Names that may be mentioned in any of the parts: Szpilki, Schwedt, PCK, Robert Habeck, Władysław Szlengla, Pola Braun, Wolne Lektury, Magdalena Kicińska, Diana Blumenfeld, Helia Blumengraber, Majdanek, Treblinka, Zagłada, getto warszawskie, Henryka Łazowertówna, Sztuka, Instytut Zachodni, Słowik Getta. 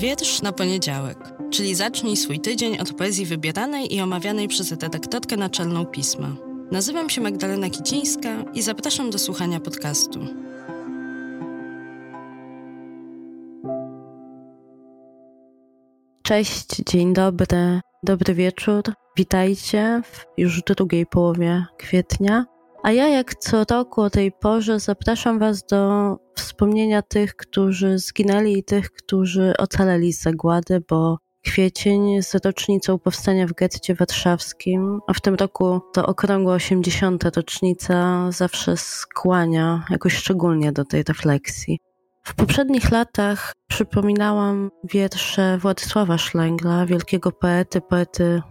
Wiersz na poniedziałek, czyli zacznij swój tydzień od poezji wybieranej i omawianej przez redaktorkę naczelną pisma. Nazywam się Magdalena Kicińska i zapraszam do słuchania podcastu. Cześć, dzień dobry, dobry wieczór. Witajcie w już drugiej połowie kwietnia. A ja jak co roku o tej porze zapraszam Was do wspomnienia tych, którzy zginęli i tych, którzy ocaleli z zagłady, bo kwiecień z rocznicą powstania w getcie warszawskim, a w tym roku to okrągła 80. rocznica zawsze skłania jakoś szczególnie do tej refleksji. W poprzednich latach przypominałam wiersze Władysława Szlengla, wielkiego poety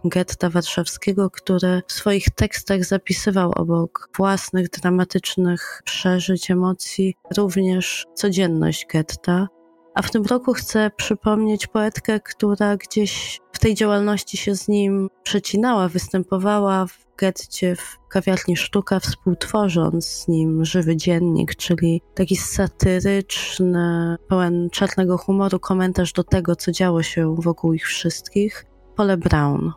getta warszawskiego, który w swoich tekstach zapisywał obok własnych, dramatycznych przeżyć, emocji, również codzienność getta. A w tym roku chcę przypomnieć poetkę, która gdzieś w tej działalności się z nim przecinała, występowała w getcie w kawiarni Sztuka, współtworząc z nim żywy dziennik, czyli taki satyryczny, pełen czarnego humoru komentarz do tego, co działo się wokół ich wszystkich, Polę Braun.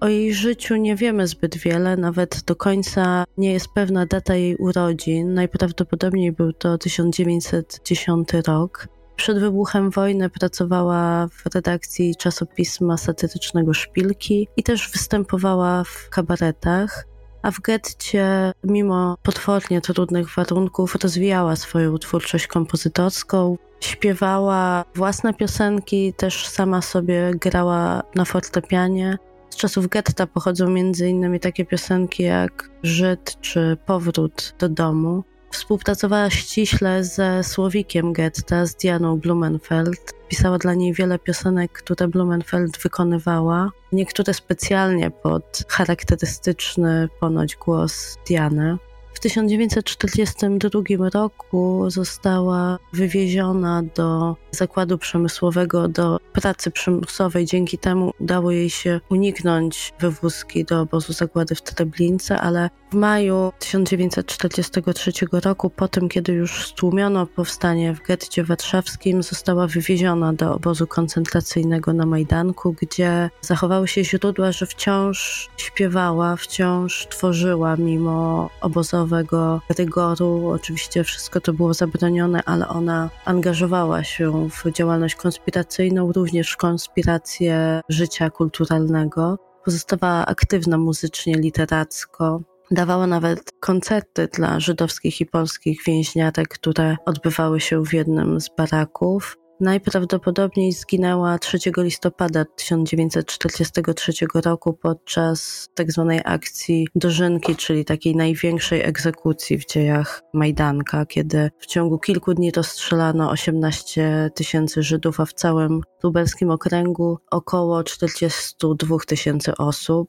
O jej życiu nie wiemy zbyt wiele, nawet do końca nie jest pewna data jej urodzin. Najprawdopodobniej był to 1910 rok. Przed wybuchem wojny pracowała w redakcji czasopisma satyrycznego Szpilki i też występowała w kabaretach, a w getcie, mimo potwornie trudnych warunków, rozwijała swoją twórczość kompozytorską, śpiewała własne piosenki, też sama sobie grała na fortepianie. Z czasów getta pochodzą m.in. takie piosenki jak Żyd czy Powrót do domu. Współpracowała ściśle ze Słowikiem Getta, z Dianą Blumenfeld. Pisała dla niej wiele piosenek, które Blumenfeld wykonywała. Niektóre specjalnie pod charakterystyczny ponoć głos Diany. W 1942 roku została wywieziona do zakładu przemysłowego, do pracy przymusowej. Dzięki temu udało jej się uniknąć wywózki do obozu zagłady w Treblince, ale w maju 1943 roku, po tym kiedy już stłumiono powstanie w getcie warszawskim, została wywieziona do obozu koncentracyjnego na Majdanku, gdzie zachowały się źródła, że wciąż śpiewała, wciąż tworzyła mimo obozowego rygoru. Oczywiście wszystko to było zabronione, ale ona angażowała się w działalność konspiracyjną, również w konspirację życia kulturalnego. Pozostawała aktywna muzycznie, literacko. Dawała nawet koncerty dla żydowskich i polskich więźniarek, które odbywały się w jednym z baraków. Najprawdopodobniej zginęła 3 listopada 1943 roku podczas tzw. akcji Dożynki, czyli takiej największej egzekucji w dziejach Majdanka, kiedy w ciągu kilku dni rozstrzelano 18 tysięcy Żydów, a w całym lubelskim okręgu około 42 tysięcy osób.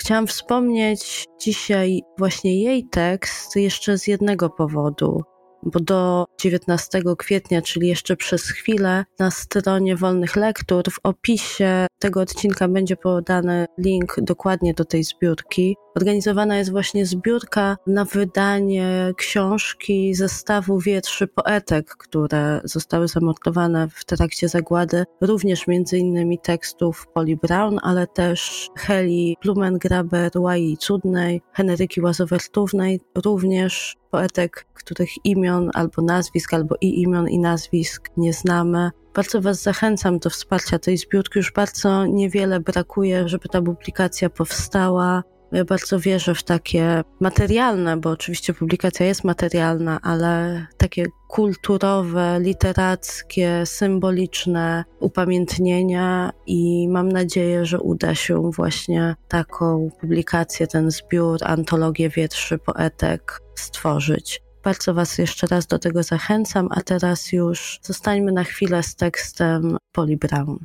Chciałam wspomnieć dzisiaj właśnie jej tekst jeszcze z jednego powodu, bo do 19 kwietnia, czyli jeszcze przez chwilę, na stronie Wolnych Lektur w opisie tego odcinka będzie podany link dokładnie do tej zbiórki. Organizowana jest właśnie zbiórka na wydanie książki zestawu wierszy poetek, które zostały zamordowane w trakcie zagłady, również m.in. tekstów Poli Braun, ale też Heli Blumengraber, Łai Cudnej, Henryki Łazowertównej, również poetek, których imion albo nazwisk, albo i imion i nazwisk nie znamy. Bardzo Was zachęcam do wsparcia tej zbiórki. Już bardzo niewiele brakuje, żeby ta publikacja powstała. Ja bardzo wierzę w takie materialne, bo oczywiście publikacja jest materialna, ale takie kulturowe, literackie, symboliczne upamiętnienia i mam nadzieję, że uda się właśnie taką publikację, ten zbiór, antologię wierszy poetek stworzyć. Bardzo Was jeszcze raz do tego zachęcam, a teraz już zostańmy na chwilę z tekstem Poli Braun.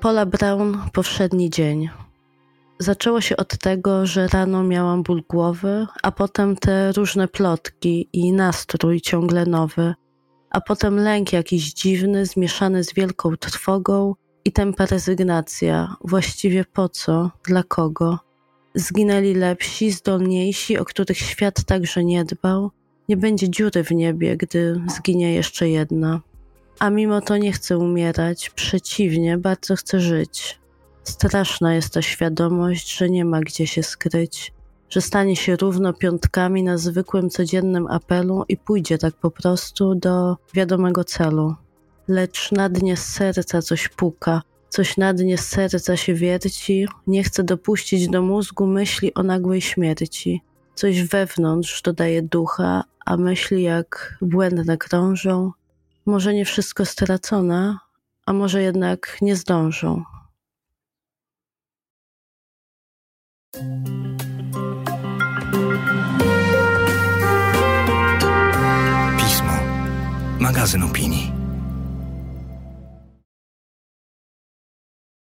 Pola Braun, powszedni dzień. Zaczęło się od tego, że rano miałam ból głowy, a potem te różne plotki i nastrój ciągle nowy, a potem lęk jakiś dziwny, zmieszany z wielką trwogą i tempa rezygnacja. Właściwie po co? Dla kogo? Zginęli lepsi, zdolniejsi, o których świat także nie dbał. Nie będzie dziury w niebie, gdy zginie jeszcze jedna. A mimo to nie chcę umierać, przeciwnie, bardzo chcę żyć. Straszna jest ta świadomość, że nie ma gdzie się skryć, że stanie się równo piątkami na zwykłym codziennym apelu i pójdzie tak po prostu do wiadomego celu. Lecz na dnie serca coś puka, coś na dnie serca się wierci, nie chce dopuścić do mózgu myśli o nagłej śmierci. Coś wewnątrz dodaje ducha, a myśli jak błędne krążą. Może nie wszystko stracone, a może jednak nie zdążą. Pismo. Magazyn opinii.